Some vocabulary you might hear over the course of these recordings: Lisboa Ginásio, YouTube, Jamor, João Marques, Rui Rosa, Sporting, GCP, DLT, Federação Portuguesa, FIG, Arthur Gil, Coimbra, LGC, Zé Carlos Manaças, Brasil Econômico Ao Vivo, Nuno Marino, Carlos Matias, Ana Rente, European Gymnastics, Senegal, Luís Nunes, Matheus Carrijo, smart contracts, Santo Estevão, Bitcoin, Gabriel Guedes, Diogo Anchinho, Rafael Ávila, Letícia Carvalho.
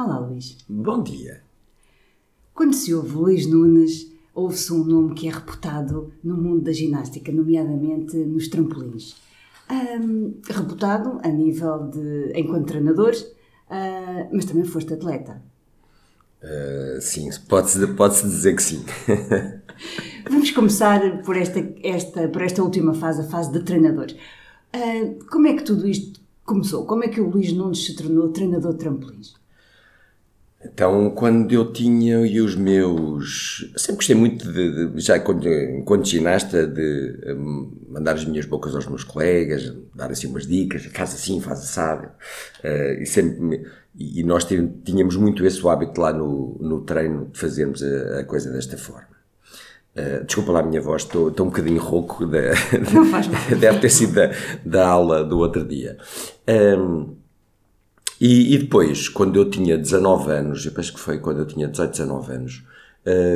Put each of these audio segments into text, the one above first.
Olá, Luís. Bom dia. Quando se ouve Luís Nunes, ouve-se um nome que é reputado no mundo da ginástica, nomeadamente nos trampolins. Reputado a nível de enquanto treinador, mas também foste atleta. Sim, pode-se dizer que sim. Vamos começar por esta última fase, a fase de treinador. Como é que tudo isto começou? Como é que o Luís Nunes se tornou treinador de trampolins? Então, quando eu tinha os meus... Sempre gostei muito, já enquanto ginasta, de mandar as minhas bocas aos meus colegas, dar assim umas dicas, faz assim, faz assado. E nós tínhamos muito esse hábito lá no treino de fazermos a coisa desta forma. Desculpa lá a minha voz, estou um bocadinho rouco, deve ter sido da aula do outro dia. E depois, quando eu tinha 19 anos, eu penso que foi quando eu tinha 18, 19 anos,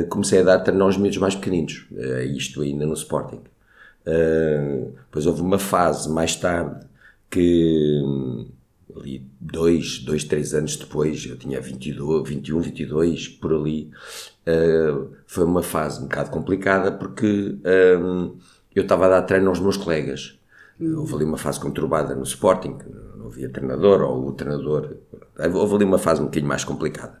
comecei a dar treinos aos miúdos mais pequeninos, isto ainda no Sporting. Depois houve uma fase mais tarde que, ali 2, 3 anos depois, eu tinha 21, 22, por ali, foi uma fase um bocado complicada porque eu estava a dar treino aos meus colegas. Houve ali uma fase conturbada no Sporting, não havia treinador, ou o treinador... Houve ali uma fase um bocadinho mais complicada.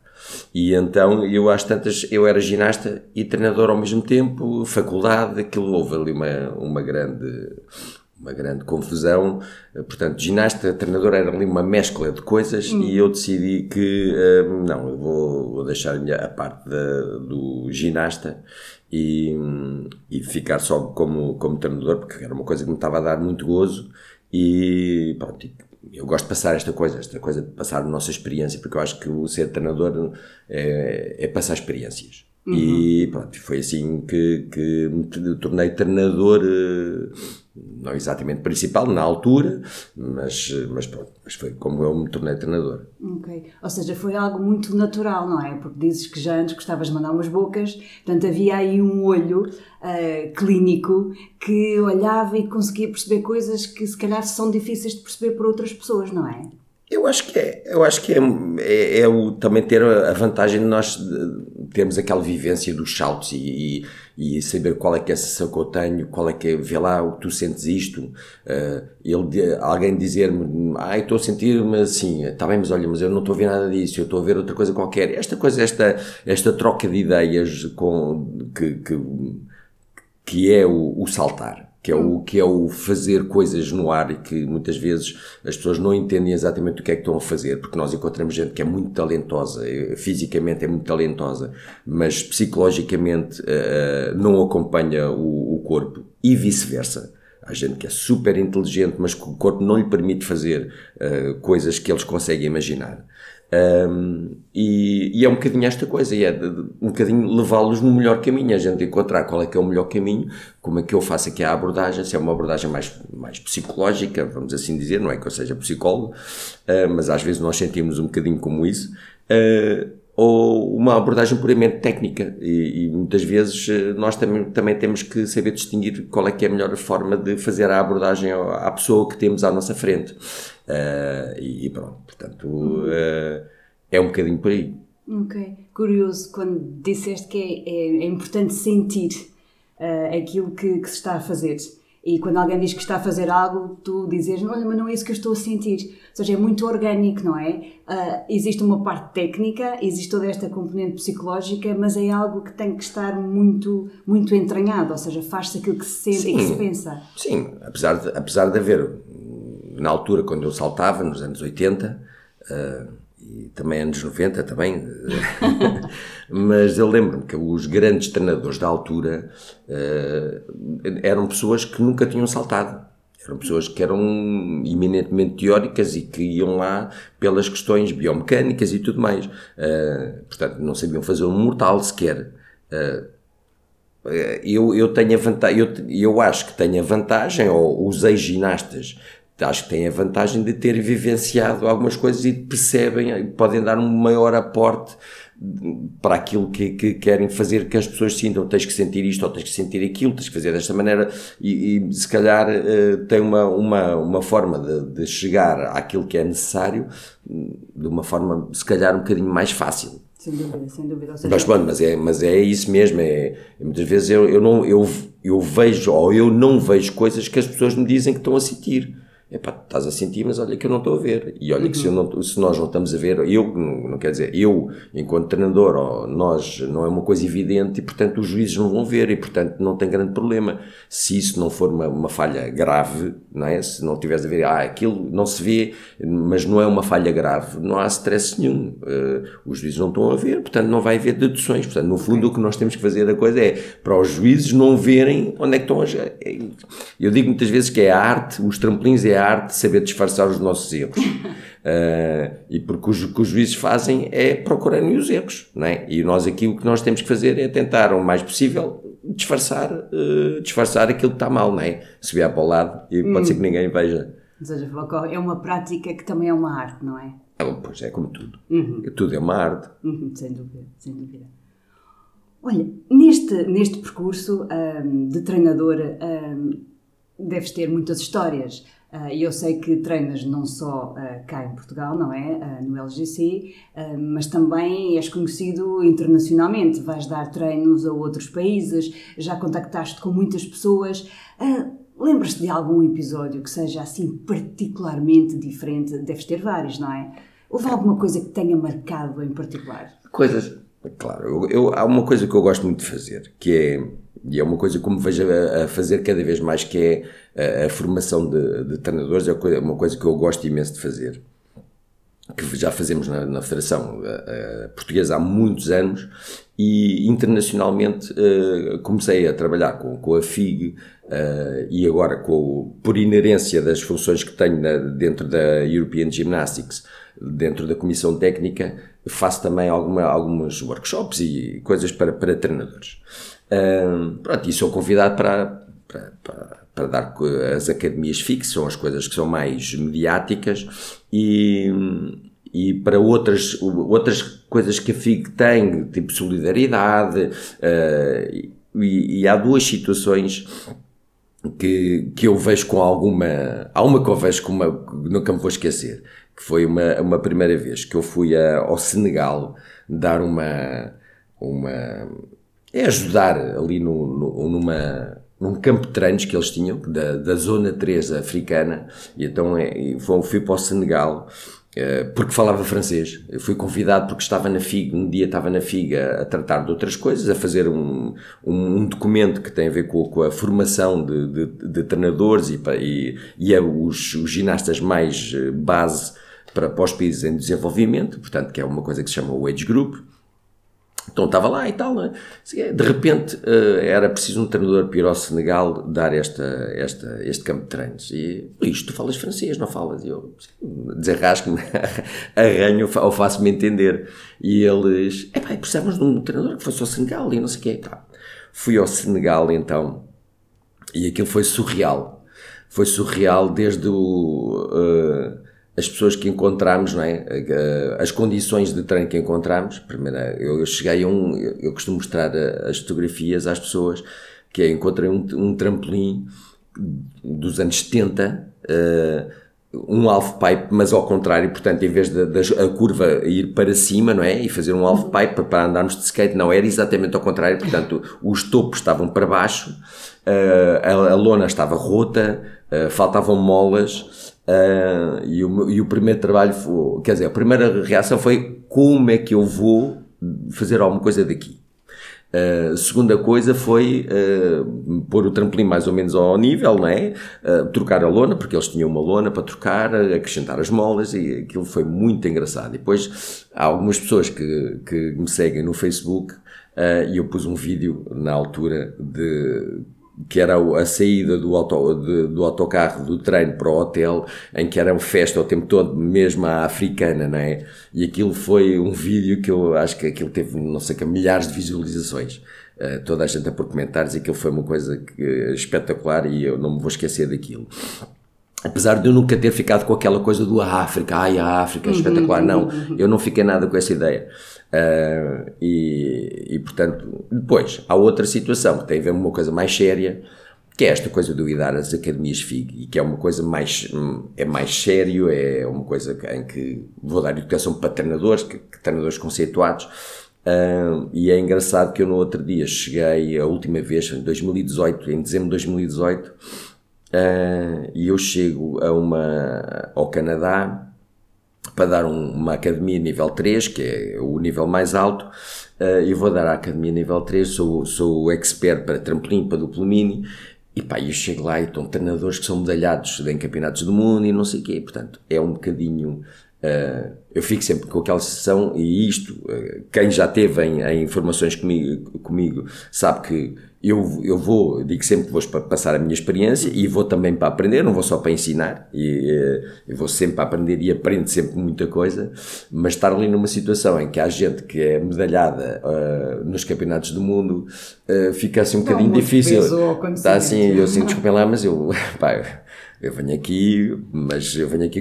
E então, eu às tantas, eu era ginasta e treinador ao mesmo tempo, faculdade, aquilo, houve ali uma grande confusão. Portanto, ginasta, treinador, era ali uma mescla de coisas e eu decidi que, não, eu vou deixar a parte do ginasta e ficar só como treinador, porque era uma coisa que me estava a dar muito gozo e pronto, eu gosto de passar esta coisa de passar a nossa experiência, porque eu acho que o ser treinador é passar experiências. Uhum. E pronto, foi assim que me tornei treinador, não exatamente principal na altura, mas pronto, mas foi como eu me tornei treinador. Ok, ou seja, foi algo muito natural, não é? Porque dizes que já antes gostavas de mandar umas bocas, portanto havia aí um olho clínico que olhava e conseguia perceber coisas que se calhar são difíceis de perceber por outras pessoas, não é? Eu acho que é o também ter a vantagem de nós termos aquela vivência dos saltos e saber qual é que é a sensação que eu tenho, qual é que é, vê lá o que tu sentes isto, alguém dizer-me, estou a sentir-me assim, está bem, mas olha, mas eu não estou a ver nada disso, eu estou a ver outra coisa qualquer, esta troca de ideias que é o saltar. Que é o fazer coisas no ar e que muitas vezes as pessoas não entendem exatamente o que é que estão a fazer, porque nós encontramos gente que é muito talentosa, fisicamente é muito talentosa, mas psicologicamente não acompanha o corpo e vice-versa. Há gente que é super inteligente, mas que o corpo não lhe permite fazer coisas que eles conseguem imaginar. E é um bocadinho esta coisa, e é um bocadinho levá-los no melhor caminho, a gente encontrar qual é que é o melhor caminho, como é que eu faço aqui a abordagem, se é uma abordagem mais psicológica, vamos assim dizer, não é que eu seja psicólogo, mas às vezes nós sentimos um bocadinho como isso, ou uma abordagem puramente técnica, e muitas vezes nós também temos que saber distinguir qual é que é a melhor forma de fazer a abordagem à pessoa que temos à nossa frente, e pronto, portanto é um bocadinho por aí. Ok, curioso quando disseste que é importante sentir aquilo que se está a fazer. E quando alguém diz que está a fazer algo, tu dizes, olha, mas não é isso que eu estou a sentir. Ou seja, é muito orgânico, não é? Existe uma parte técnica, existe toda esta componente psicológica, mas é algo que tem que estar muito, muito entranhado, ou seja, faz-se aquilo que se sente, sim, e que se pensa. Sim, apesar de haver, na altura, quando eu saltava, nos anos 80, e também anos 90 também, mas eu lembro-me que os grandes treinadores da altura eram pessoas que nunca tinham saltado, eram pessoas que eram eminentemente teóricas e que iam lá pelas questões biomecânicas e tudo mais, portanto não sabiam fazer um mortal sequer. Eu acho que tenho a vantagem, ou os ex-ginastas acho que têm a vantagem de ter vivenciado algumas coisas e percebem, podem dar um maior aporte para aquilo que querem fazer que as pessoas sintam. Tens que sentir isto, ou tens que sentir aquilo, tens que fazer desta maneira, e se calhar tem uma forma de chegar àquilo que é necessário de uma forma, se calhar, um bocadinho mais fácil. Sem dúvida, sem dúvida. Seja, mas é isso mesmo. Muitas vezes eu vejo, ou eu não vejo coisas que as pessoas me dizem que estão a sentir. Epá, estás a sentir, mas olha que eu não estou a ver. E olha que se nós não estamos a ver, não quer dizer, eu, enquanto treinador, nós, não é uma coisa evidente, e portanto os juízes não vão ver, e portanto não tem grande problema. Se isso não for uma falha grave, não é? Se não tiveres a ver, aquilo não se vê, mas não é uma falha grave, não há stress nenhum. Os juízes não estão a ver, portanto não vai haver deduções. Portanto, no fundo, o que nós temos que fazer da coisa é para os juízes não verem onde é que estão a. Eu digo muitas vezes que é a arte, os trampolins é a arte de saber disfarçar os nossos erros. E porque o que os juízes fazem é procurarem os erros, não é? E nós aqui o que nós temos que fazer é tentar o mais possível disfarçar aquilo que está mal, não é? Se vier para o lado e pode ser que ninguém veja. Ou seja, é uma prática que também é uma arte, não é? Pois é, como tudo. Uhum. Tudo é uma arte. Uhum, sem dúvida, sem dúvida. Olha, neste percurso de treinador deves ter muitas histórias. Eu sei que treinas não só cá em Portugal, não é? No LGC, mas também és conhecido internacionalmente, vais dar treinos a outros países, já contactaste com muitas pessoas. Lembras-te de algum episódio que seja assim particularmente diferente? Deves ter vários, não é? Houve alguma coisa que tenha marcado em particular? Coisas, claro. Há uma coisa que eu gosto muito de fazer, que é... E é uma coisa que me vejo a fazer cada vez mais, que é a formação de treinadores. É uma coisa que eu gosto imenso de fazer, que já fazemos na Federação Portuguesa há muitos anos, e internacionalmente comecei a trabalhar com a FIG e agora por inerência das funções que tenho dentro da European Gymnastics, dentro da comissão técnica, faço também alguns workshops e coisas para treinadores. Pronto, e sou convidado para dar as academias FIG, são as coisas que são mais mediáticas, e para outras coisas que a FIG tem, tipo solidariedade, e há duas situações que eu vejo com alguma... Há uma que eu vejo nunca me vou esquecer, que foi uma primeira vez que eu fui ao Senegal dar uma é ajudar ali num campo de treinos que eles tinham, da zona 3 africana, e então fui para o Senegal, porque falava francês. Eu fui convidado porque estava na FIG, um dia estava na FIG a tratar de outras coisas, a fazer um documento que tem a ver com a formação de treinadores e os ginastas mais base para os países em desenvolvimento, portanto, que é uma coisa que se chama o Age Group. Então estava lá e tal, né? De repente era preciso um treinador para ir ao Senegal dar este campo de treinos. E isto, tu falas francês, não falas? E eu desenrasco-me, arranho ou faço-me entender. E eles, precisávamos de um treinador que fosse ao Senegal e não sei o quê. Tá. Fui ao Senegal então, e aquilo foi surreal. Foi surreal desde as pessoas que encontramos, não é? As condições de treino que encontramos. Primeiro, eu cheguei eu costumo mostrar as fotografias às pessoas, que é, encontrei um trampolim dos anos 70, um half pipe, mas ao contrário, portanto, em vez da curva ir para cima, não é? E fazer um half pipe para andarmos de skate, não, era exatamente ao contrário, portanto, os topos estavam para baixo, a lona estava rota, faltavam molas. E o primeiro trabalho foi, quer dizer, a primeira reação foi: como é que eu vou fazer alguma coisa daqui? Segunda coisa foi pôr o trampolim mais ou menos ao nível, não é? Trocar a lona, porque eles tinham uma lona para trocar, acrescentar as molas, e aquilo foi muito engraçado. E depois há algumas pessoas que me seguem no Facebook, e eu pus um vídeo na altura que era a saída do autocarro do treino para o hotel, em que era uma festa o tempo todo, mesmo à africana, não é? E aquilo foi um vídeo que eu acho que aquilo teve, não sei, que milhares de visualizações. Toda a gente a pôr comentários, e aquilo foi uma coisa espetacular, e eu não me vou esquecer daquilo. apesar de eu nunca ter ficado com aquela coisa do África, ai a África, uhum, espetacular, não, eu não fiquei nada com essa ideia. E portanto, depois, há outra situação que tem a ver com uma coisa mais séria, que é esta coisa de eu ir dar às academias FIG, e que é uma coisa mais, é mais sério, é uma coisa em que vou dar educação para treinadores, que treinadores conceituados, e é engraçado que eu no outro dia cheguei, a última vez, em 2018, em dezembro de 2018, e eu chego ao Canadá, para dar uma academia nível 3, que é o nível mais alto, eu vou dar a academia nível 3, sou o expert para trampolim, para duplo mini, e pá, eu chego lá e estão treinadores que são medalhados em campeonatos do mundo e não sei o quê, portanto, é um bocadinho, eu fico sempre com aquela sessão, e isto, quem já teve em formações comigo sabe que eu vou, digo sempre que vou passar a minha experiência e vou também para aprender, não vou só para ensinar, eu vou sempre para aprender e aprendo sempre muita coisa, mas estar ali numa situação em que há gente que é medalhada nos campeonatos do mundo, fica assim um bocadinho difícil, está assim, eu sinto, desculpem lá, mas eu venho aqui,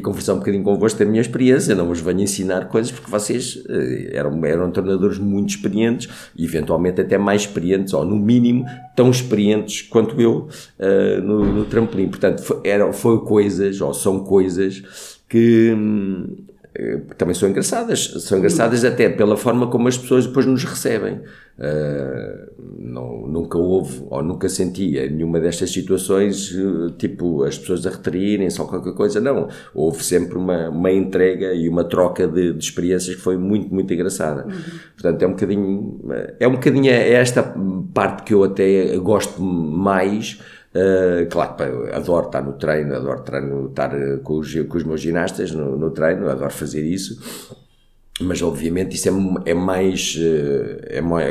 conversar um bocadinho convosco da minha experiência, não vos venho ensinar coisas, porque vocês eram treinadores muito experientes, eventualmente até mais experientes, ou no mínimo tão experientes quanto eu no trampolim. Portanto, foi coisas, ou são coisas que também são engraçadas, até pela forma como as pessoas depois nos recebem. Nunca houve ou nunca sentia nenhuma destas situações, tipo as pessoas a retraírem-se ou qualquer coisa, não, houve sempre uma entrega e uma troca de experiências que foi muito, muito engraçada. Uhum. Portanto, é um bocadinho esta parte que eu até gosto mais. Claro, adoro estar no treino, estar com os meus ginastas no treino, adoro fazer isso, mas obviamente isso é mais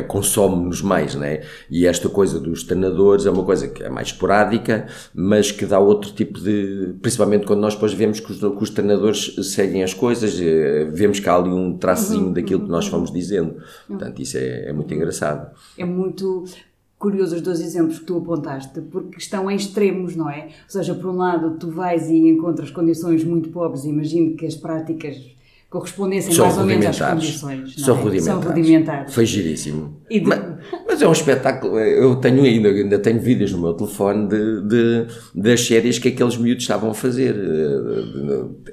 consome-nos mais, né? E esta coisa dos treinadores é uma coisa que é mais esporádica, mas que dá outro tipo de, principalmente quando nós depois vemos que os treinadores seguem as coisas, vemos que há ali um tracinho daquilo que nós fomos dizendo, portanto isso é muito engraçado, é muito curioso os dois exemplos que tu apontaste, porque estão em extremos, não é? Ou seja, por um lado tu vais e encontras condições muito pobres, imagino que as práticas correspondessem mais ou menos às condições, não é? São rudimentares. Foi giríssimo. Mas é um espetáculo, eu tenho ainda tenho vídeos no meu telefone das séries que aqueles miúdos estavam a fazer,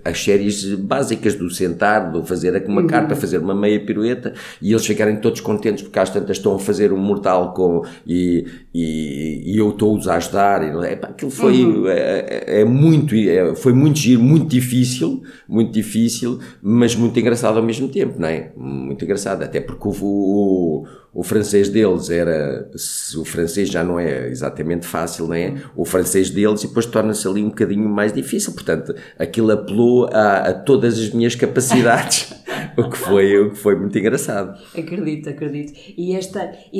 as séries básicas do sentar, do fazer uma carpa, fazer uma meia pirueta, e eles ficarem todos contentes porque às tantas estão a fazer um mortal e eu estou-os a ajudar, aquilo foi, foi muito giro, muito difícil, mas muito engraçado ao mesmo tempo, não é? Muito engraçado, até porque o francês deles o francês já não é exatamente fácil, não é? O francês deles, e depois torna-se ali um bocadinho mais difícil, portanto, aquilo apelou a todas as minhas capacidades, o que foi muito engraçado. Acredito, e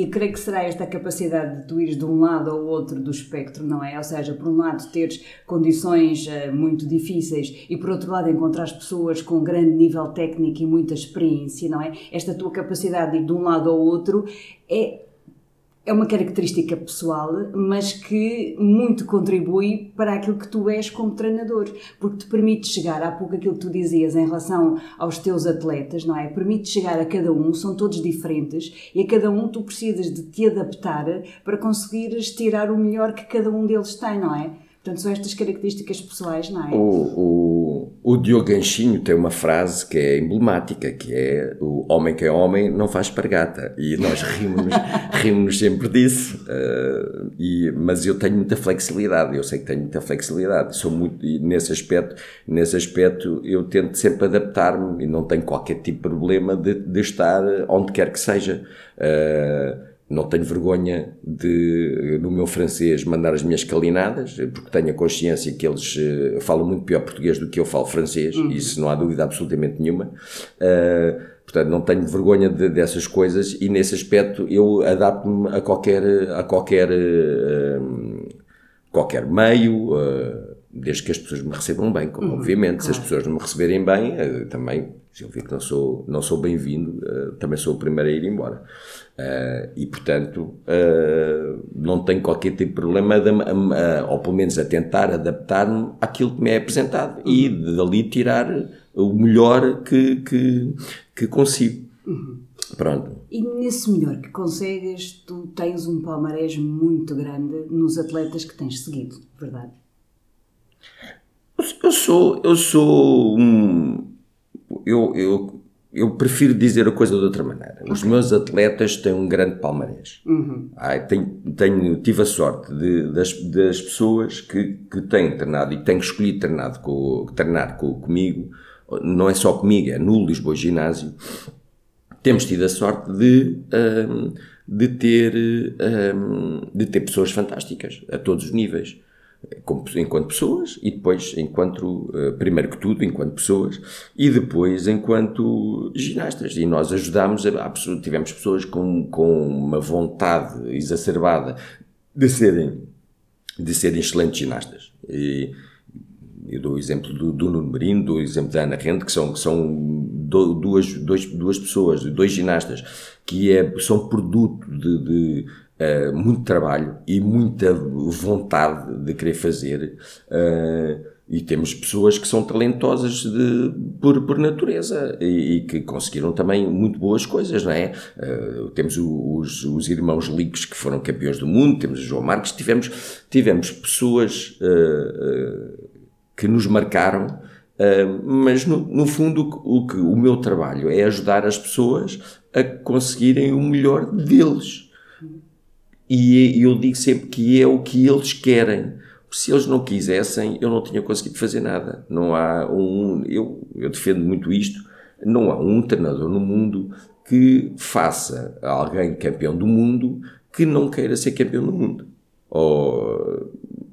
eu creio que será esta capacidade de tu ires de um lado ao outro do espectro, não é? Ou seja, por um lado teres condições muito difíceis e por outro lado encontrares pessoas com grande nível técnico e muita experiência, não é? Esta tua capacidade de ir de um lado ao outro é uma característica pessoal, mas que muito contribui para aquilo que tu és como treinador, porque te permite chegar, há pouco aquilo que tu dizias em relação aos teus atletas, não é? Permite chegar a cada um, são todos diferentes, e a cada um tu precisas de te adaptar para conseguires tirar o melhor que cada um deles tem, não é? Portanto, são estas características pessoais, não é? O Diogo Anchinho tem uma frase que é emblemática, que é o homem que é homem não faz espargata, e nós rimos sempre disso, mas eu tenho muita flexibilidade, sou muito, e nesse aspecto eu tento sempre adaptar-me e não tenho qualquer tipo de problema de estar onde quer que seja. Não tenho vergonha no meu francês, mandar as minhas calinadas, porque tenho a consciência que eles falam muito pior português do que eu falo francês, isso não há dúvida absolutamente nenhuma. Portanto, não tenho vergonha dessas coisas, e nesse aspecto eu adapto-me a qualquer meio, desde que as pessoas me recebam bem, obviamente. Se as pessoas não me receberem bem, também se eu vir que não sou bem-vindo, também sou o primeiro a ir embora. E, portanto, não tenho qualquer tipo de problema, ou pelo menos a tentar adaptar-me àquilo que me é apresentado e dali tirar o melhor que consigo. Uhum. Pronto. E nesse melhor que consegues, tu tens um palmarés muito grande nos atletas que tens seguido, verdade? Eu prefiro dizer a coisa de outra maneira. Os meus atletas têm um grande palmarés. Uhum. Tive a sorte das pessoas que têm treinado e tenho escolhido treinar comigo, não é só comigo, é no Lisboa Ginásio. Temos tido a sorte de ter pessoas fantásticas a todos os níveis, enquanto pessoas e depois enquanto, primeiro que tudo, enquanto pessoas e depois enquanto ginastas. E nós ajudámos, tivemos pessoas com uma vontade exacerbada de serem excelentes ginastas. Eu dou o exemplo do Nuno Marino, dou o exemplo da Ana Rente, que são duas pessoas, dois ginastas, que são produto de muito trabalho e muita vontade de querer fazer, e temos pessoas que são talentosas por natureza e que conseguiram também muito boas coisas, não é? Temos os irmãos Licos que foram campeões do mundo, temos o João Marques, tivemos pessoas... que nos marcaram, mas no fundo o meu trabalho é ajudar as pessoas a conseguirem o melhor deles. E eu digo sempre que é o que eles querem. Se eles não quisessem, eu não tinha conseguido fazer nada. Não há eu defendo muito isto, não há um treinador no mundo que faça alguém campeão do mundo que não queira ser campeão do mundo.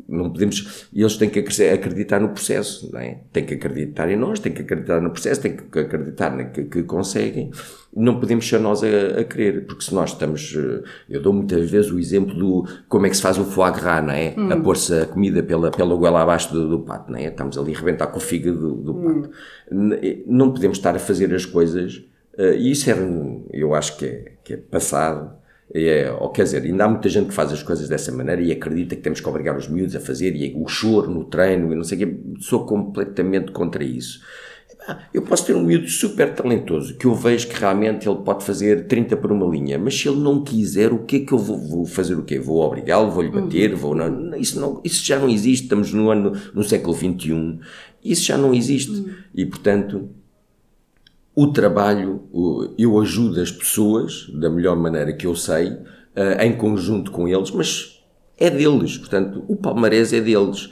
Não podemos, eles têm que acreditar no processo, não é? Têm que acreditar em nós, têm que acreditar no processo, têm que acreditar que conseguem. Não podemos ser nós a querer, porque se nós estamos... Eu dou muitas vezes o exemplo do como é que se faz o foie gras, não é? A pôr-se a comida pela goela abaixo do pato, não é? Estamos ali a rebentar com o fígado do pato. Não podemos estar a fazer as coisas, e isso eu acho que é passado. Ou quer dizer, ainda há muita gente que faz as coisas dessa maneira e acredita que temos que obrigar os miúdos a fazer e o choro no treino e não sei o quê. Sou completamente contra isso. Eu posso ter um miúdo super talentoso que eu vejo que realmente ele pode fazer 30 por uma linha, mas se ele não quiser, o que é que eu vou fazer? O quê? Vou obrigá-lo? Vou-lhe bater? Isso já não existe. Estamos no século XXI. Isso já não existe. E portanto... O trabalho, eu ajudo as pessoas, da melhor maneira que eu sei, em conjunto com eles, mas é deles, portanto, o palmarés é deles.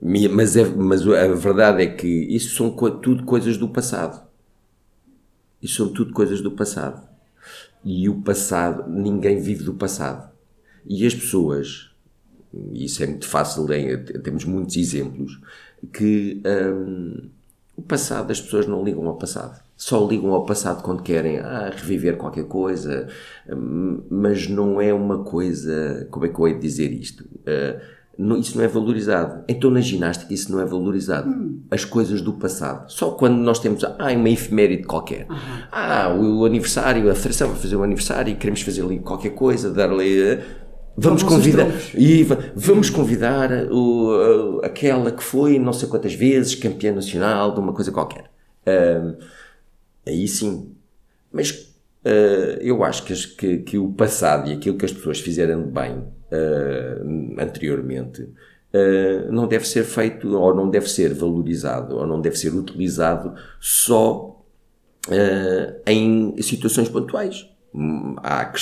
Mas a verdade é que isso são tudo coisas do passado. E o passado, ninguém vive do passado. E as pessoas, isso é muito fácil, temos muitos exemplos, que... O passado, as pessoas não ligam ao passado. Só ligam ao passado quando querem reviver qualquer coisa, mas não é uma coisa... Como é que eu hei de dizer isto? Isso não é valorizado. Então, na ginástica, isso não é valorizado. As coisas do passado. Só quando nós temos uma efeméride qualquer. Uhum. O aniversário, a federação vai fazer o aniversário e queremos fazer ali qualquer coisa, dar-lhe... Vamos convidar aquela que foi não sei quantas vezes campeã nacional de uma coisa qualquer. Aí sim. Mas eu acho que o passado e aquilo que as pessoas fizeram de bem anteriormente não deve ser feito, ou não deve ser valorizado, ou não deve ser utilizado só em situações pontuais. Há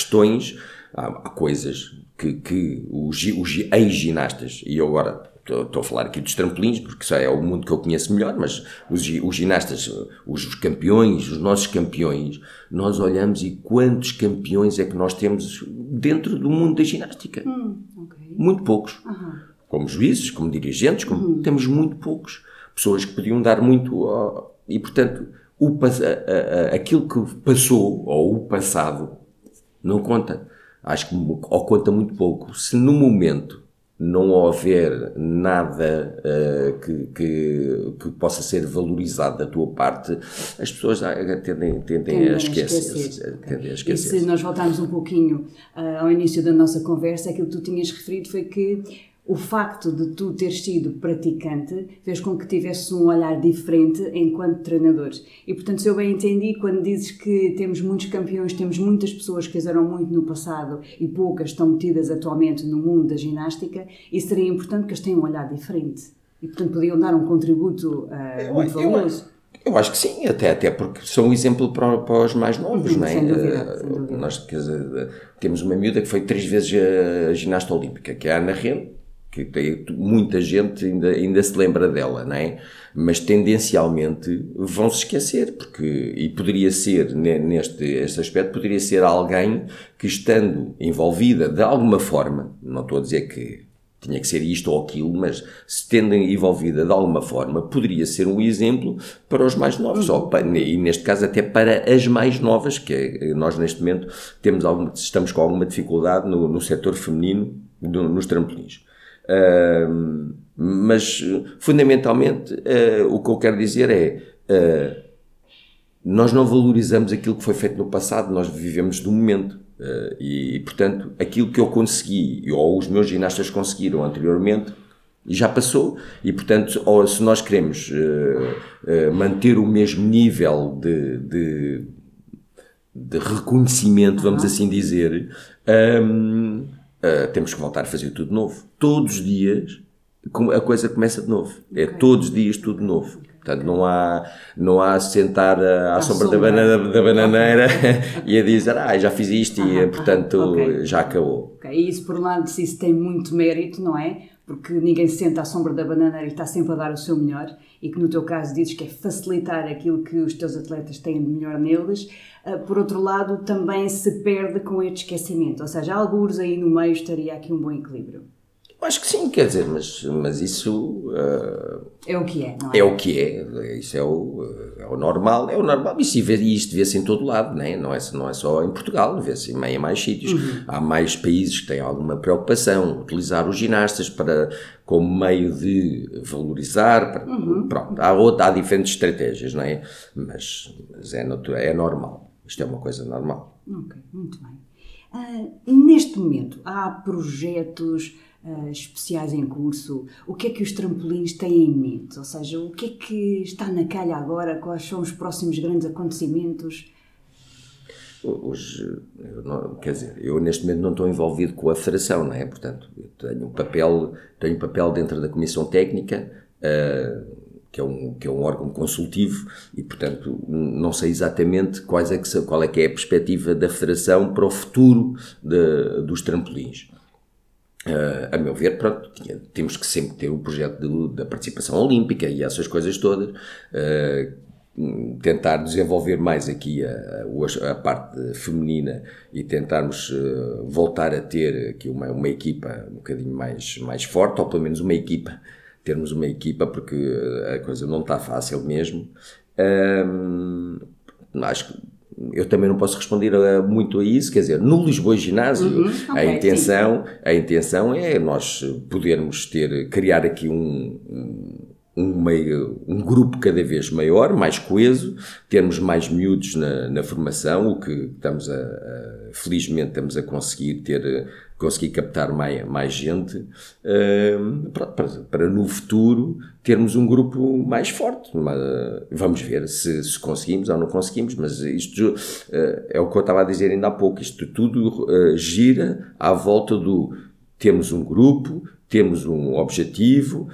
coisas que os ex-ginastas, e eu agora estou a falar aqui dos trampolins, porque só é o mundo que eu conheço melhor, mas os ginastas, os campeões, os nossos campeões, nós olhamos e quantos campeões é que nós temos dentro do mundo da ginástica? Okay. Muito poucos. Uhum. Como juízes, como dirigentes, temos muito poucos. Pessoas que podiam dar muito... E, portanto, aquilo que passou, ou o passado, não conta. Acho que ou conta muito pouco. Se no momento não houver nada que possa ser valorizado da tua parte, as pessoas tendem a esquecer. E se nós voltarmos um pouquinho ao início da nossa conversa, aquilo que tu tinhas referido foi que o facto de tu teres sido praticante fez com que tivesse um olhar diferente enquanto treinador. E, portanto, se eu bem entendi, quando dizes que temos muitos campeões, temos muitas pessoas que fizeram muito no passado e poucas estão metidas atualmente no mundo da ginástica, isso seria importante que eles tenham um olhar diferente. E, portanto, podiam dar um contributo muito valioso. Eu acho que sim, até porque são um exemplo para os mais novos, sim, não é? Sem dúvida. Nós temos uma miúda que foi 3 vezes a ginasta olímpica, que é a Ana Rente, que tem, muita gente ainda se lembra dela, não é? Mas tendencialmente vão-se esquecer, porque, e poderia ser, neste aspecto, poderia ser alguém que, estando envolvida de alguma forma, não estou a dizer que tinha que ser isto ou aquilo, mas se tendo envolvida de alguma forma, poderia ser um exemplo para os mais novos, e neste caso até para as mais novas, que é, nós neste momento estamos com alguma dificuldade no setor feminino, nos trampolins. Mas fundamentalmente o que eu quero dizer é nós não valorizamos aquilo que foi feito no passado, nós vivemos do momento e portanto aquilo que eu consegui ou os meus ginastas conseguiram anteriormente já passou e portanto ou se nós queremos manter o mesmo nível de reconhecimento, vamos assim dizer, temos que voltar a fazer tudo novo. Todos os dias a coisa começa de novo. Okay. É todos os dias tudo novo. Okay. Portanto, não há sentar à sombra da bananeira e a dizer, já fiz isto e, portanto, já acabou. Okay. E isso, por um lado, isso tem muito mérito, não é? Porque ninguém se senta à sombra da bananeira e está sempre a dar o seu melhor. E que no teu caso dizes que é facilitar aquilo que os teus atletas têm de melhor neles, por outro lado também se perde com este esquecimento, ou seja, alguns aí no meio estaria aqui um bom equilíbrio. Eu acho que sim, quer dizer, mas isso... é o que é, não é? É o que é, isso é o normal, isso isto vê-se em todo lado, né? Não é só em Portugal, vê-se em mais sítios, há mais países que têm alguma preocupação, utilizar os ginastas como meio de valorizar, pronto, há diferentes estratégias, não é? Mas é normal, isto é uma coisa normal. Ok, muito bem. Neste momento, há projetos especiais em curso? O que é que os trampolins têm em mente? Ou seja, o que é que está na calha agora? Quais são os próximos grandes acontecimentos? Hoje, eu neste momento não estou envolvido com a federação, não é? Portanto, eu tenho um papel dentro da comissão técnica, que é um órgão consultivo e, portanto, não sei exatamente qual é que é a perspectiva da Federação para o futuro dos trampolins. A meu ver, pronto, temos que sempre ter o projeto da participação olímpica e essas coisas todas, tentar desenvolver mais aqui a parte feminina e tentarmos voltar a ter aqui uma equipa um bocadinho mais forte, ou pelo menos termos uma equipa, porque a coisa não está fácil mesmo. Acho que eu também não posso responder muito a isso, quer dizer, no Lisboa Ginásio a intenção é nós podermos criar aqui um grupo cada vez maior, mais coeso, termos mais miúdos na formação, o que estamos felizmente estamos a conseguir conseguir captar mais gente, para no futuro termos um grupo mais forte. Vamos ver se conseguimos ou não conseguimos, mas isto é o que eu estava a dizer ainda há pouco, isto tudo gira à volta do temos um grupo, temos um objetivo,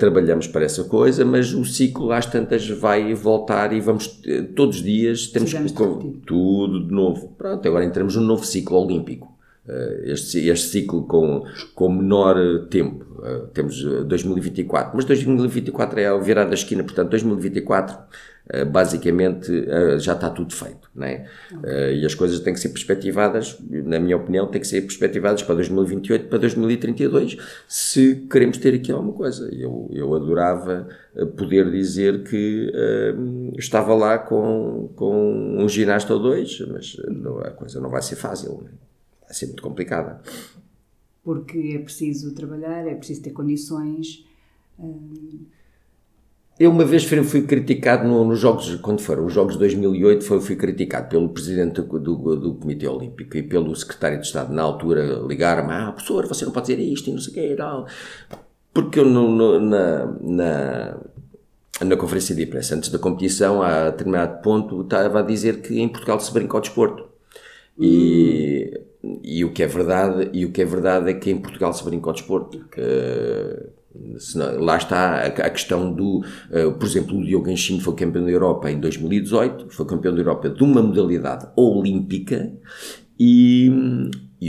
trabalhamos para essa coisa, mas o ciclo às tantas vai voltar e vamos todos os dias temos tudo de novo. Pronto, agora entramos num novo ciclo olímpico. Este ciclo com menor tempo, temos 2024, mas 2024 é a virada da esquina, portanto 2024 basicamente já está tudo feito, não é? E as coisas têm que ser perspectivadas, na minha opinião, para 2028, para 2032, se queremos ter aqui alguma coisa. Eu adorava poder dizer que estava lá com um ginasta ou dois, mas a coisa não vai ser fácil, não é? É sempre muito complicada. porque é preciso trabalhar, é preciso ter condições. Eu uma vez fui criticado nos Jogos, quando foram os Jogos de 2008, fui criticado pelo Presidente do Comitê Olímpico e pelo Secretário de Estado, na altura, ligaram-me, professor, você não pode dizer isto e não sei o quê e tal, porque eu na conferência de imprensa, antes da competição, a determinado ponto, estava a dizer que em Portugal se brinca ao desporto. E o que é verdade é que em Portugal se brinca ao desporto. Lá está a questão do, por exemplo, o Diogo Anchinho foi campeão da Europa em 2018, foi campeão da Europa de uma modalidade olímpica e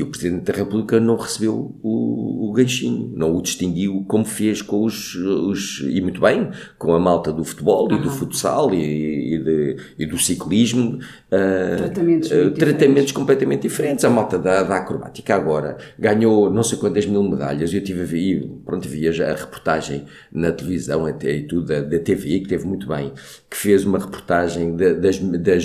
o Presidente da República não recebeu o Ganchinho, não o distinguiu como fez com e muito bem, com a malta do futebol e do futsal e do ciclismo, tratamentos completamente diferentes. A malta da acrobática agora ganhou não sei quantas mil medalhas. Eu tive a ver, pronto, via já a reportagem na televisão até e tudo, da TV, que teve muito bem, que fez uma reportagem das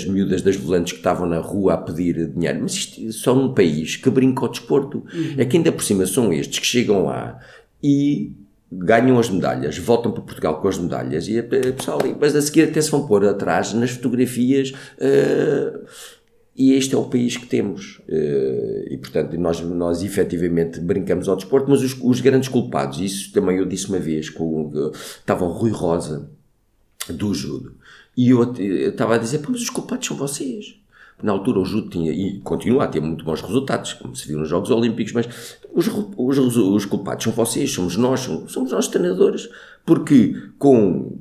miúdas, das volantes que estavam na rua a pedir dinheiro. Mas isto só num país que brinca ao desporto. É que ainda por cima são estes que chegam lá e ganham as medalhas, voltam para Portugal com as medalhas e pessoal, mas a seguir até se vão pôr atrás nas fotografias. E este é o país que temos. E, portanto, nós efetivamente brincamos ao desporto, mas os grandes culpados, isso também eu disse uma vez, estava o Rui Rosa do judo, e eu estava a dizer, mas os culpados são vocês. Na altura o judo tinha, e continua a ter muito bons resultados, como se viu nos Jogos Olímpicos, mas os culpados são vocês, somos nós treinadores, porque com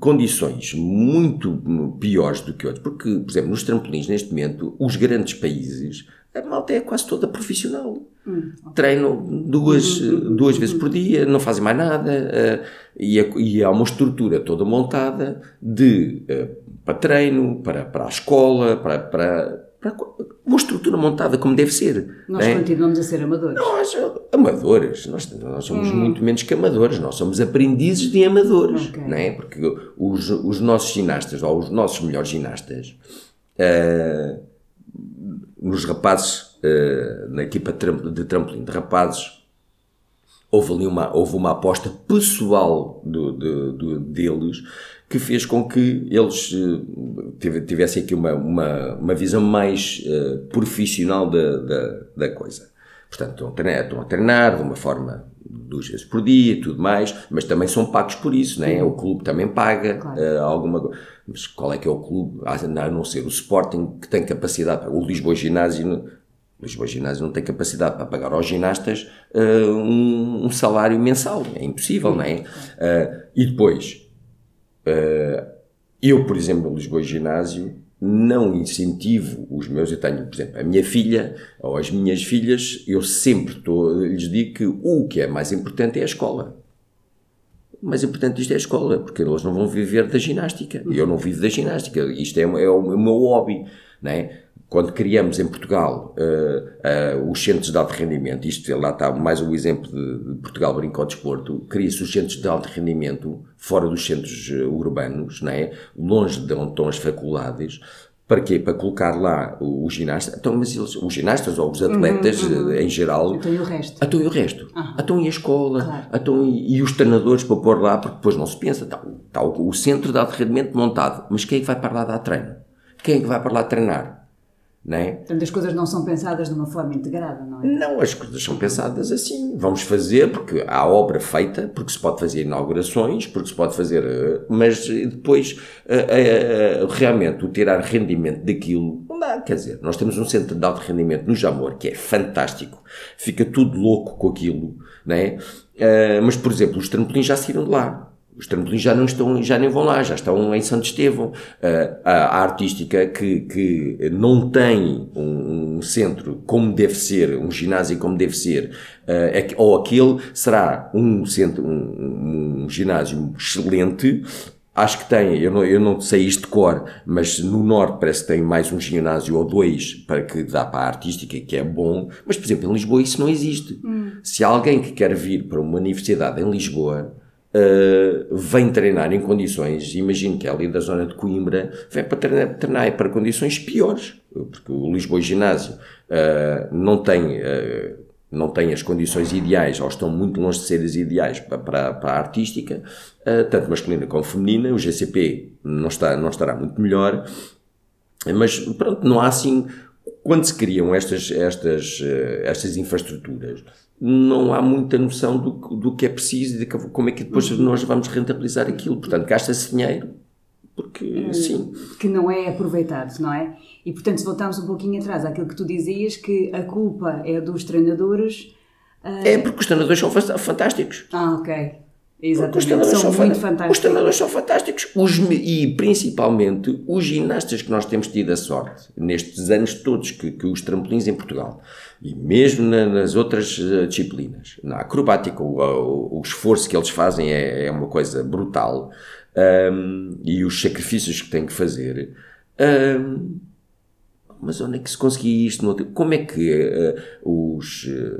condições muito piores do que outros, porque, por exemplo, nos trampolins, neste momento, os grandes países, a malta é quase toda profissional. Treinam duas vezes por dia, não fazem mais nada, e há uma estrutura toda montada para treino, para a escola, para uma estrutura montada como deve ser. Nós continuamos a ser amadores. Nós somos muito menos que amadores, nós somos aprendizes de amadores, não é? Porque os nossos ginastas, ou os nossos melhores ginastas, nos rapazes, na equipa de trampolim de rapazes, houve uma aposta pessoal deles que fez com que eles tivessem aqui uma visão mais profissional da coisa. Portanto, estão a treinar de uma forma 2 vezes por dia e tudo mais, mas também são pagos por isso, não é? O clube também paga alguma coisa. Mas qual é que é o clube? A não ser o Sporting, que tem capacidade. O Lisboa Ginásio não tem capacidade para pagar aos ginastas um salário mensal. É impossível, não é? E depois, eu, por exemplo, no Lisboa Ginásio, não incentivo os meus. Eu tenho, por exemplo, a minha filha ou as minhas filhas, eu sempre lhes digo que o que é mais importante é a escola. Mas é importante isto é a escola, porque eles não vão viver da ginástica. Eu não vivo da ginástica. Isto é o meu hobby, não é? Quando criamos em Portugal os centros de alto rendimento, isto lá está mais um exemplo de Portugal brinca ao desporto, cria-se os centros de alto rendimento fora dos centros urbanos, não é? Longe de onde estão as faculdades. Para quê? Para colocar lá os ginastas. Então, mas os ginastas ou os atletas em geral. Então e o resto? Então e a escola? Claro. E os treinadores para pôr lá, porque depois não se pensa. Está o centro de alto rendimento montado. Mas quem é que vai para lá dar treino? Quem é que vai para lá treinar? Não é? Portanto, as coisas não são pensadas de uma forma integrada, não é? Não, as coisas são pensadas assim. Vamos fazer, porque há obra feita, porque se pode fazer inaugurações, porque se pode fazer. Mas depois, realmente, o tirar rendimento daquilo, não dá. Quer dizer, nós temos um centro de alto rendimento no Jamor, que é fantástico, fica tudo louco com aquilo, não é? Mas, por exemplo, os trampolins já saíram de lá. Os trampolins já nem vão lá, já estão em Santo Estevão. A artística que não tem um centro como deve ser, um ginásio como deve ser, ou aquele será um centro, um ginásio excelente. Acho que tem, eu não sei isto de cor, mas no Norte parece que tem mais um ginásio ou 2 para que dá para a artística, que é bom. Mas, por exemplo, em Lisboa isso não existe. Se há alguém que quer vir para uma universidade em Lisboa, vem treinar em condições, imagino que é ali da zona de Coimbra, vem para treinar para condições piores, porque o Lisboa Ginásio não tem não têm as condições ideais ou estão muito longe de ser as ideais para a artística, tanto masculina como feminina. O GCP não estará muito melhor, mas pronto, não há assim... Quando se criam estas infraestruturas, não há muita noção do que é preciso e de como é que depois nós vamos rentabilizar aquilo. Portanto, gasta-se dinheiro, porque sim. Que não é aproveitado, não é? E, portanto, se voltarmos um pouquinho atrás àquilo que tu dizias, que a culpa é dos treinadores... É porque os treinadores são fantásticos. Ah, ok. Exatamente. Os treinadores são fantásticos e principalmente os ginastas que nós temos tido a sorte nestes anos todos que os trampolins em Portugal e mesmo nas outras disciplinas, na acrobática o esforço que eles fazem é uma coisa brutal, e os sacrifícios que têm que fazer, mas onde é que se conseguia isto? Como é que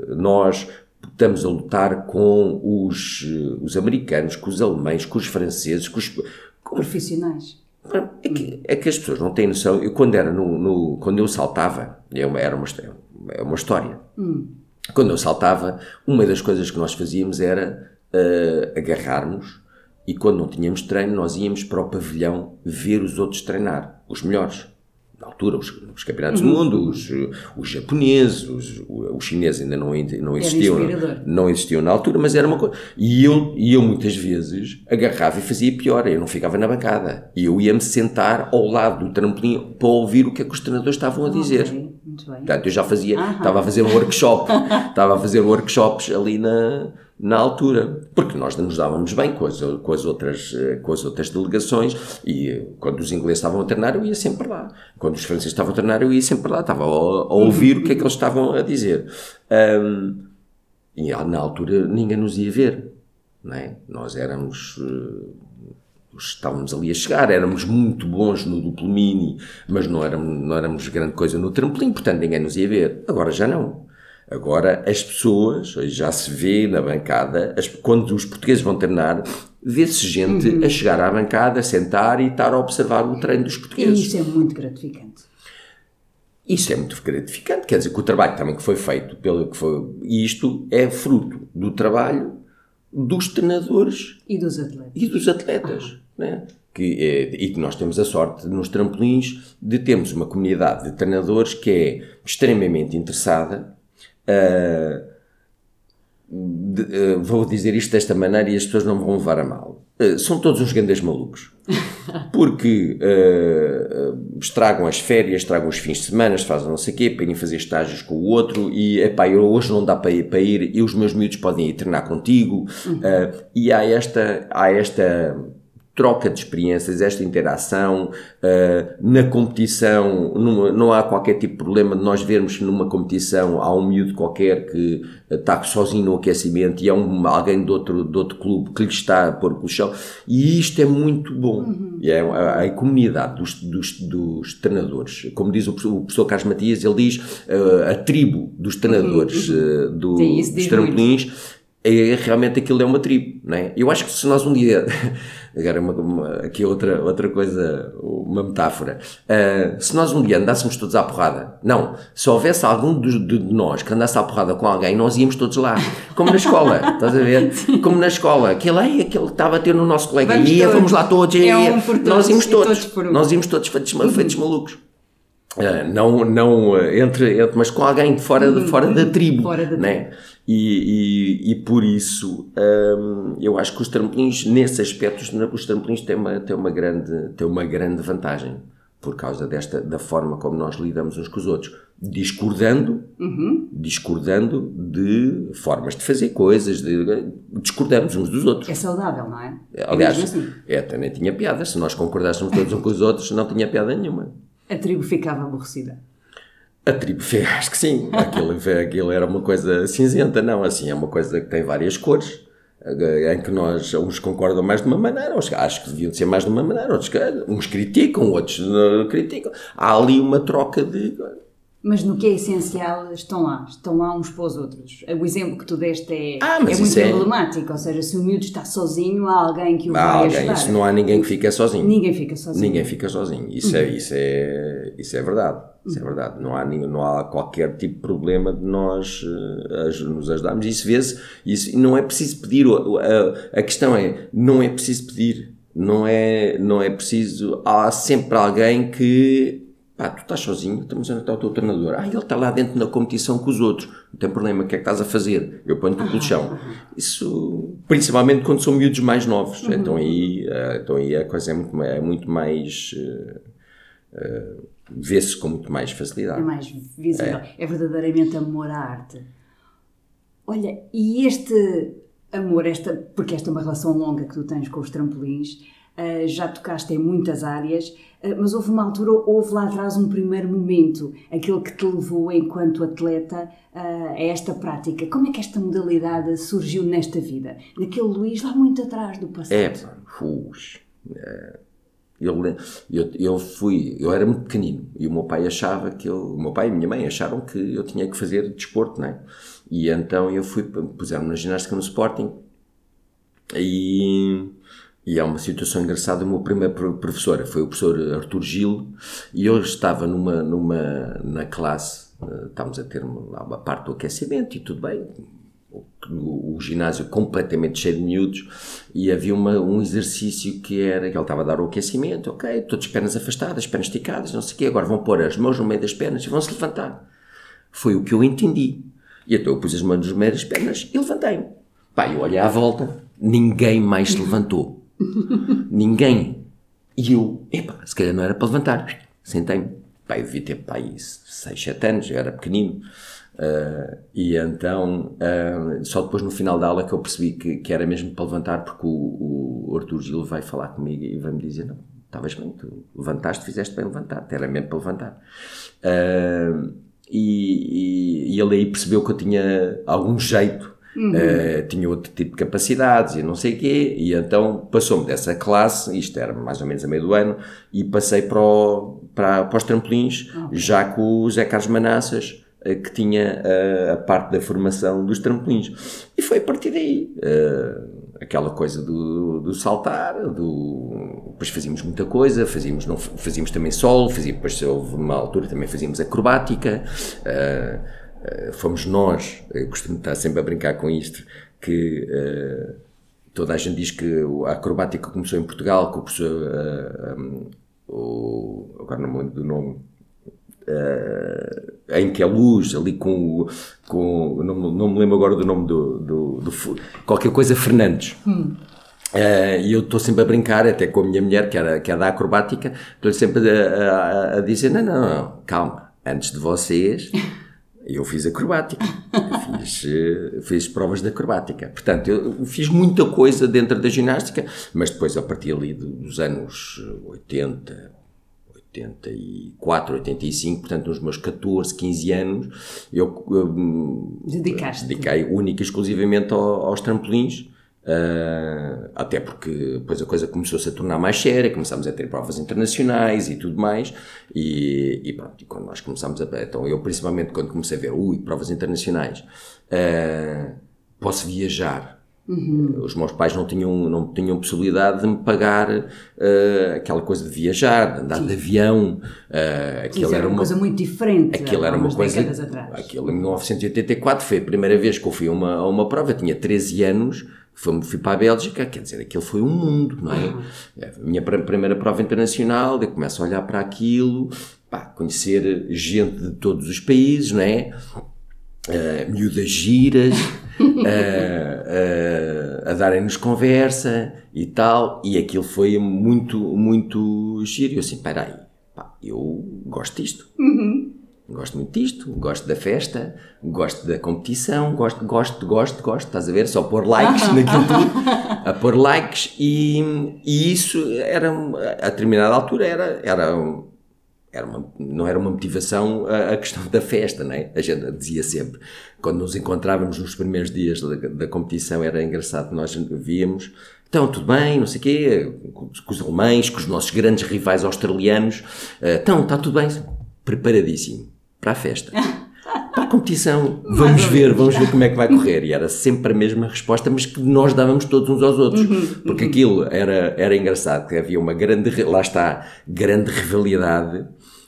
nós estamos a lutar com os americanos, com os alemães, com os franceses, com os profissionais. É que as pessoas não têm noção. Eu, quando era quando eu saltava, era uma história. Quando eu saltava, uma das coisas que nós fazíamos era agarrarmos, e quando não tínhamos treino, nós íamos para o pavilhão ver os outros treinar, os melhores. Na altura, os campeonatos do mundo, os japoneses, os chineses ainda não existiam, não existiam na altura, mas era uma coisa. E eu muitas vezes agarrava e fazia pior, eu não ficava na bancada. Eu ia-me sentar ao lado do trampolim para ouvir o que é que os treinadores estavam a dizer. Okay. Muito bem. Portanto, eu já fazia, estava a fazer um workshop, ali na altura, porque nós nos dávamos bem com as outras delegações, e quando os ingleses estavam a treinar eu ia sempre lá, quando os franceses estavam a treinar eu ia sempre lá, estava a ouvir o que é que eles estavam a dizer, e na altura ninguém nos ia ver, não é? Nós éramos... estávamos ali a chegar, éramos muito bons no duplo mini, mas não éramos grande coisa no trampolim, portanto ninguém nos ia ver. Agora já não. Agora as pessoas, já se vê na bancada, quando os portugueses vão treinar, vê-se gente a chegar à bancada, a sentar e estar a observar o treino dos portugueses. E isso é muito gratificante. Isso é muito gratificante, quer dizer que o trabalho também que foi feito, e isto é fruto do trabalho dos treinadores e dos atletas. Né? E que nós temos a sorte nos trampolins de termos uma comunidade de treinadores que é extremamente interessada. Vou dizer isto desta maneira e as pessoas não me vão levar a mal. São todos uns grandes malucos, porque estragam as férias, estragam os fins de semana, fazem não sei o quê, para irem fazer estágios com o outro, e epá, eu hoje não dá para ir, e os meus miúdos podem ir treinar contigo, e há esta troca de experiências, esta interação. Na competição não há qualquer tipo de problema de nós vermos que numa competição há um miúdo qualquer que está sozinho no aquecimento e há alguém de outro clube que lhe está a pôr pelo chão, e isto é muito bom. A comunidade dos treinadores, como diz o professor Carlos Matias, ele diz a tribo dos treinadores dos trampolins. É, realmente aquilo é uma tribo, não é? Eu acho que se nós um dia, agora aqui outra coisa, uma metáfora, se nós um dia andássemos todos à porrada, não, se houvesse algum de nós que andasse à porrada com alguém, nós íamos todos lá, como na escola, estás a ver? Como na escola, aquele que estava a ter no nosso colega, vamos lá todos, nós íamos todos, feitos malucos. Não entre, mas com alguém fora da tribo, né? E por isso eu acho que os trampolins, nesse aspecto, os trampolins têm uma grande vantagem por causa da forma como nós lidamos uns com os outros, discordando de formas de fazer coisas, discordamos uns dos outros. É saudável, não é? Aliás, assim. Também tinha piada. Se nós concordássemos todos uns com os outros, não tinha piada nenhuma. A tribo ficava aborrecida? A tribo, acho que sim. Aquilo era uma coisa cinzenta, não, assim, é uma coisa que tem várias cores, em que nós, uns concordam mais de uma maneira, uns acho que deviam ser mais de uma maneira, uns criticam, outros não criticam. Há ali uma troca de... Mas no que é essencial estão lá uns para os outros. O exemplo que tu deste é muito problemático, ou seja, se o miúdo está sozinho, há alguém que o vai ajudar. Isso não há ninguém que fica sozinho. Isso é verdade. Isso é verdade, não há qualquer tipo de problema de nós nos ajudarmos, isso vê-se, isso, não é preciso pedir, a questão é, não é preciso pedir, não é preciso, há sempre alguém que, pá, tu estás sozinho, estamos a notar o teu treinador, ele está lá dentro na competição com os outros, não tem problema, o que é que estás a fazer? Eu ponho-te no colchão. Isso, principalmente quando são miúdos mais novos, então aí a coisa é muito mais... vê-se com muito mais facilidade. É mais visível. É verdadeiramente amor à arte. Olha, e este amor, porque esta é uma relação longa que tu tens com os trampolins, já tocaste em muitas áreas, mas houve uma altura, houve lá atrás um primeiro momento, aquele que te levou enquanto atleta a esta prática. Como é que esta modalidade surgiu nesta vida? Naquele Luís lá muito atrás do passado. Eu era muito pequenino e o meu pai achava que o meu pai e a minha mãe acharam que eu tinha que fazer desporto, não é? E então eu puseram-me na ginástica no Sporting e é uma situação engraçada. O meu primeiro professor foi o professor Arthur Gil e eu estava na classe, estávamos a ter uma parte do aquecimento e tudo bem. O ginásio completamente cheio de miúdos e havia um exercício que era, que ele estava a dar o aquecimento, ok, todas as pernas afastadas, as pernas esticadas, não sei o quê, agora vão pôr as mãos no meio das pernas e vão-se levantar. Foi o que eu entendi. E então eu pus as mãos no meio das pernas e levantei-me. Pá, eu olhei à volta, ninguém mais se levantou. Ninguém. E eu, se calhar não era para levantar. Sentei-me. Pá, eu devia ter, 6, 7 anos, eu era pequenino. E então só depois no final da aula que eu percebi que era mesmo para levantar, porque o Arthur Gil vai falar comigo e vai-me dizer, não, estavas bem, tu levantaste, fizeste bem levantar, era mesmo para levantar. E ele aí percebeu que eu tinha algum jeito, tinha outro tipo de capacidades e não sei o quê, e então passou-me dessa classe, isto era mais ou menos a meio do ano, e passei para os trampolins, já com o Zé Carlos Manaças, que tinha a parte da formação dos trampolins. E foi a partir daí, aquela coisa do saltar, depois fazíamos muita coisa, fazíamos também solo, depois houve uma altura também fazíamos acrobática, fomos nós, eu costumo estar sempre a brincar com isto, que... toda a gente diz que a acrobática começou em Portugal, que o professor... agora não me lembro do nome... em que a luz ali com não me lembro agora do nome do qualquer coisa Fernandes. E eu estou sempre a brincar até com a minha mulher que era da acrobática, estou sempre a dizer não, calma, antes de vocês eu fiz acrobática, fiz provas de acrobática, portanto eu fiz muita coisa dentro da ginástica, mas depois a partir ali dos anos 84, 85, portanto nos meus 14, 15 anos eu dediquei única e exclusivamente aos trampolins, até porque depois a coisa começou-se a tornar mais séria, começámos a ter provas internacionais e tudo mais, e pronto, e quando nós começámos então eu principalmente quando comecei a ver, provas internacionais, posso viajar. Os meus pais não tinham possibilidade de me pagar aquela coisa de viajar, de andar de avião. Aquilo era uma coisa muito diferente. Aquilo era uma coisa. Aquilo em 1984 foi a primeira vez que eu fui a uma prova. Eu tinha 13 anos, fui para a Bélgica. Quer dizer, aquilo foi um mundo, não é? A minha primeira prova internacional, eu começo a olhar para aquilo, conhecer gente de todos os países, não é? Miúdas giras. A darem-nos conversa e tal, e aquilo foi muito, muito giro. Eu assim, peraí, eu gosto disto, gosto muito disto, gosto da festa, gosto da competição, gosto, estás a ver, só pôr likes naquilo tudo, a pôr likes, e isso era, a determinada altura, não era uma motivação a questão da festa, não é? A gente dizia sempre, quando nos encontrávamos nos primeiros dias da competição, era engraçado, nós víamos, então tudo bem, não sei o quê, com os alemães, com os nossos grandes rivais australianos, então está tudo bem, preparadíssimo para a festa. Para a competição, vamos ver como é que vai correr. E era sempre a mesma resposta, mas que nós dávamos todos uns aos outros, porque aquilo era engraçado, que havia uma grande rivalidade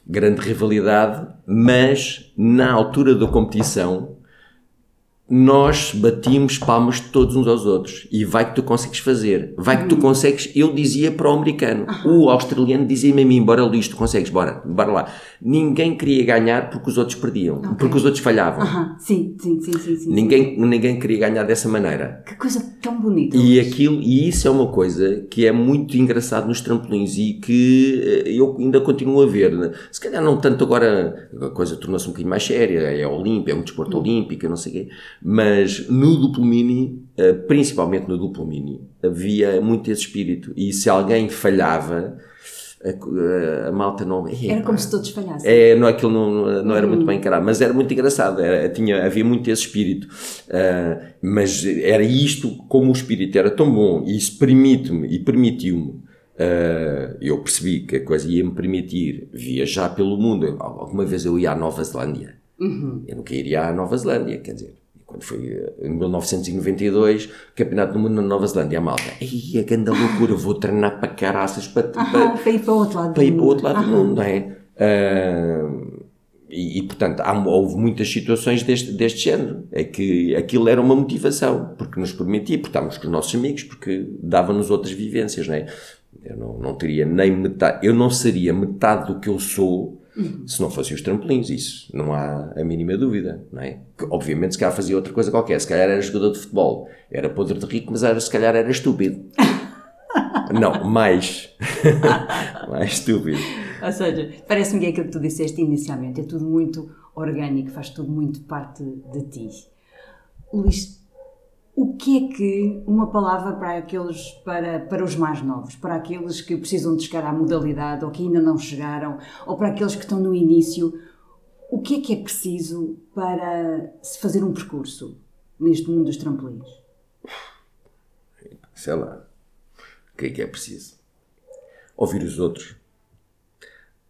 grande rivalidade, mas na altura da competição nós batíamos palmas todos uns aos outros e vai que tu consegues fazer, vai que tu consegues, eu dizia para o americano, o australiano dizia-me a mim, bora Luís, tu consegues, bora lá. Ninguém queria ganhar porque os outros perdiam, okay, porque os outros falhavam. Sim. Ninguém queria ganhar dessa maneira. Que coisa tão bonita. E aquilo, e isso é uma coisa que é muito engraçado nos trampolins e que eu ainda continuo a ver, né? Se calhar não tanto agora, a coisa tornou-se um bocadinho mais séria, é olímpico, é um desporto olímpico, não sei o quê. Mas no duplo mini, principalmente no duplo mini, havia muito esse espírito. E se alguém falhava, a malta não... Era como se todos falhassem. Aquilo não era muito bem encarado, mas era muito engraçado. Havia muito esse espírito. Mas era isto, como o espírito era tão bom, e isso permite-me e permitiu-me. Eu percebi que a coisa ia-me permitir viajar pelo mundo. Alguma vez eu ia à Nova Zelândia. Eu nunca iria à Nova Zelândia, quer dizer... Quando foi em 1992, Campeonato do Mundo na Nova Zelândia, a malta, ai, a grande loucura, vou treinar para caraças para ir para o outro lado do mundo, não é? Portanto, houve muitas situações deste género, é que aquilo era uma motivação, porque nos permitia, porque estávamos com os nossos amigos, porque dava-nos outras vivências, não é? Eu não teria nem metade, eu não seria metade do que eu sou, se não fossem os trampolins, isso não há a mínima dúvida, não é? Que, obviamente, se calhar fazia outra coisa qualquer, se calhar era jogador de futebol, era podre de rico, mas se calhar era estúpido. Não, mais estúpido. Ou seja, parece-me que é aquilo que tu disseste inicialmente, é tudo muito orgânico, faz tudo muito parte de ti. Luís, o que é que, uma palavra para aqueles, para os mais novos, para aqueles que precisam de chegar à modalidade ou que ainda não chegaram, ou para aqueles que estão no início, o que é preciso para se fazer um percurso neste mundo dos trampolins? Sei lá, o que é preciso? Ouvir os outros.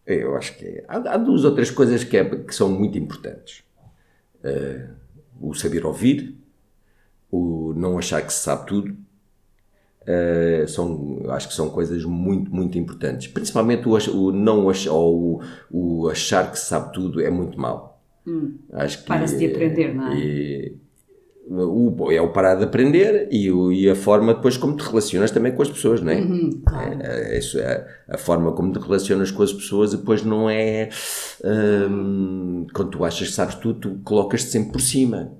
Eu acho que há duas ou três coisas que são muito importantes. O saber ouvir, o não achar que se sabe tudo, acho que são coisas muito, muito importantes. Principalmente o achar que se sabe tudo é muito mau. Acho que para-se de aprender, não é? O parar de aprender e a forma depois como te relacionas também com as pessoas, não é? Claro. A forma como te relacionas com as pessoas depois não é... quando tu achas que sabes tudo, tu colocas-te sempre por cima.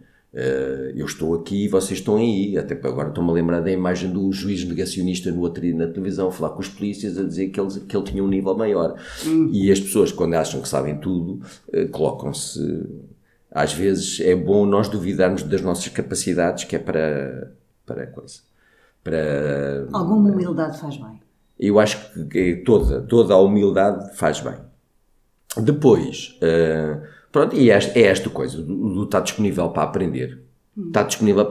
Eu estou aqui e vocês estão aí. Até agora estou-me a lembrar da imagem do juiz negacionista no outro dia na televisão a falar com os polícias a dizer que ele tinha um nível maior. E as pessoas, quando acham que sabem tudo, colocam-se... Às vezes é bom nós duvidarmos das nossas capacidades, que é para coisa. Alguma humildade faz bem. Eu acho que toda a humildade faz bem. Depois... Pronto, e é esta coisa, do estar disponível para aprender. Está disponível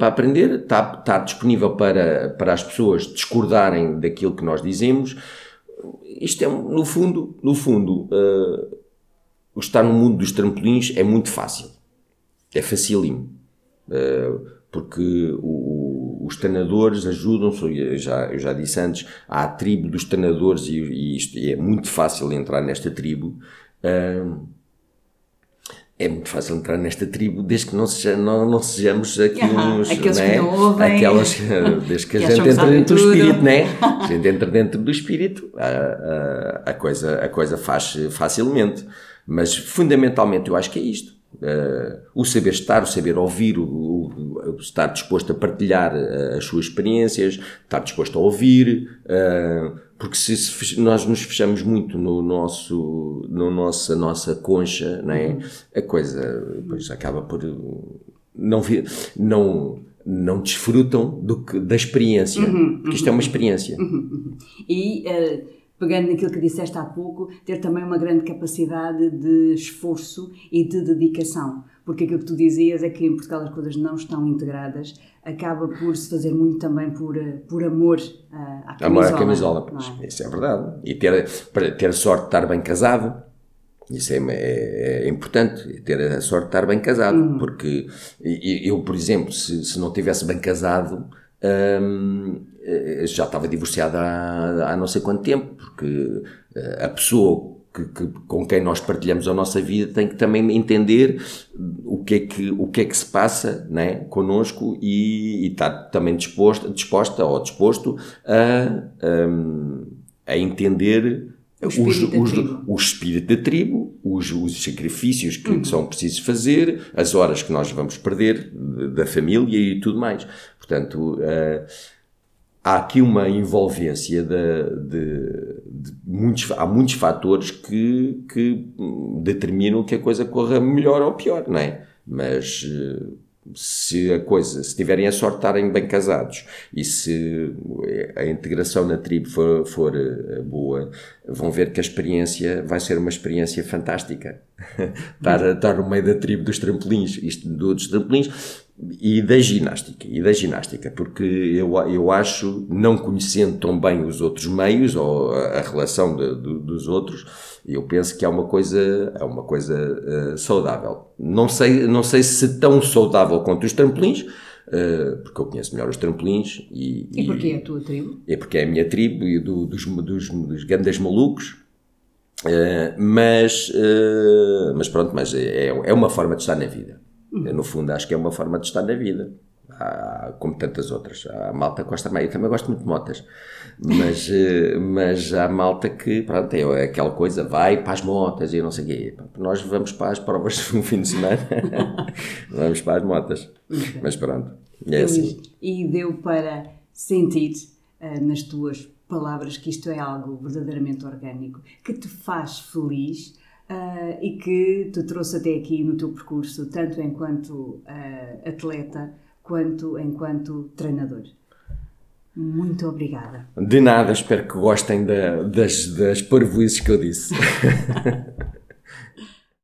para as pessoas discordarem daquilo que nós dizemos. Isto é, no fundo, estar no mundo dos trampolins é muito fácil. É facílimo. Porque os treinadores ajudam-se, eu já disse antes, há a tribo dos treinadores e é muito fácil entrar nesta tribo. É muito fácil entrar nesta tribo, desde que não sejamos aqui uns... Aqueles, né? Que não ouvem. Desde que a gente entra dentro do espírito, não é? A gente entra dentro do espírito, a coisa faz facilmente. Mas, fundamentalmente, eu acho que é isto. O saber estar, o saber ouvir, o estar disposto a partilhar as suas experiências, estar disposto a ouvir... Porque se nós nos fechamos muito na nossa concha, não é? A coisa depois acaba por não desfrutam da experiência, porque isto é uma experiência. E pegando naquilo que disseste há pouco, ter também uma grande capacidade de esforço e de dedicação, porque aquilo que tu dizias é que em Portugal as coisas não estão integradas, acaba por se fazer muito também por amor à camisola. Amor à camisola, é? Isso é verdade. E ter a sorte de estar bem casado, isso é importante, ter a sorte de estar bem casado, porque eu, por exemplo, se não estivesse bem casado, já estava divorciado há não sei quanto tempo, porque a pessoa com quem nós partilhamos a nossa vida, tem que também entender o que é que se passa, né, connosco, e está também disposto a entender o espírito da tribo, os sacrifícios que são precisos fazer, as horas que nós vamos perder da família e tudo mais. Portanto, há aqui uma envolvência de muitos, há muitos fatores que determinam que a coisa corra melhor ou pior, não é? Mas se tiverem a sorte de estarem bem casados, e se a integração na tribo for boa, vão ver que a experiência vai ser uma experiência fantástica. Estar no meio da tribo dos trampolins, e da ginástica, porque eu acho, não conhecendo tão bem os outros meios ou a relação dos outros, eu penso que é uma coisa saudável. Não sei se tão saudável quanto os trampolins, porque eu conheço melhor os trampolins. E porque é a tua tribo? É porque é a minha tribo e dos grandes malucos. Mas pronto, mas é uma forma de estar na vida. No fundo, acho que é uma forma de estar na vida, como tantas outras. A malta gosta mais, eu também gosto muito de motas, mas há malta que, pronto, é aquela coisa, vai para as motas e não sei o quê. Nós vamos para as provas no fim de semana, vamos para as motas, mas pronto, é assim. E deu para sentir nas tuas palavras que isto é algo verdadeiramente orgânico, que te faz feliz, e que te trouxe até aqui no teu percurso, tanto enquanto atleta, quanto enquanto treinador. Muito obrigada. De nada, espero que gostem das parvoices que eu disse.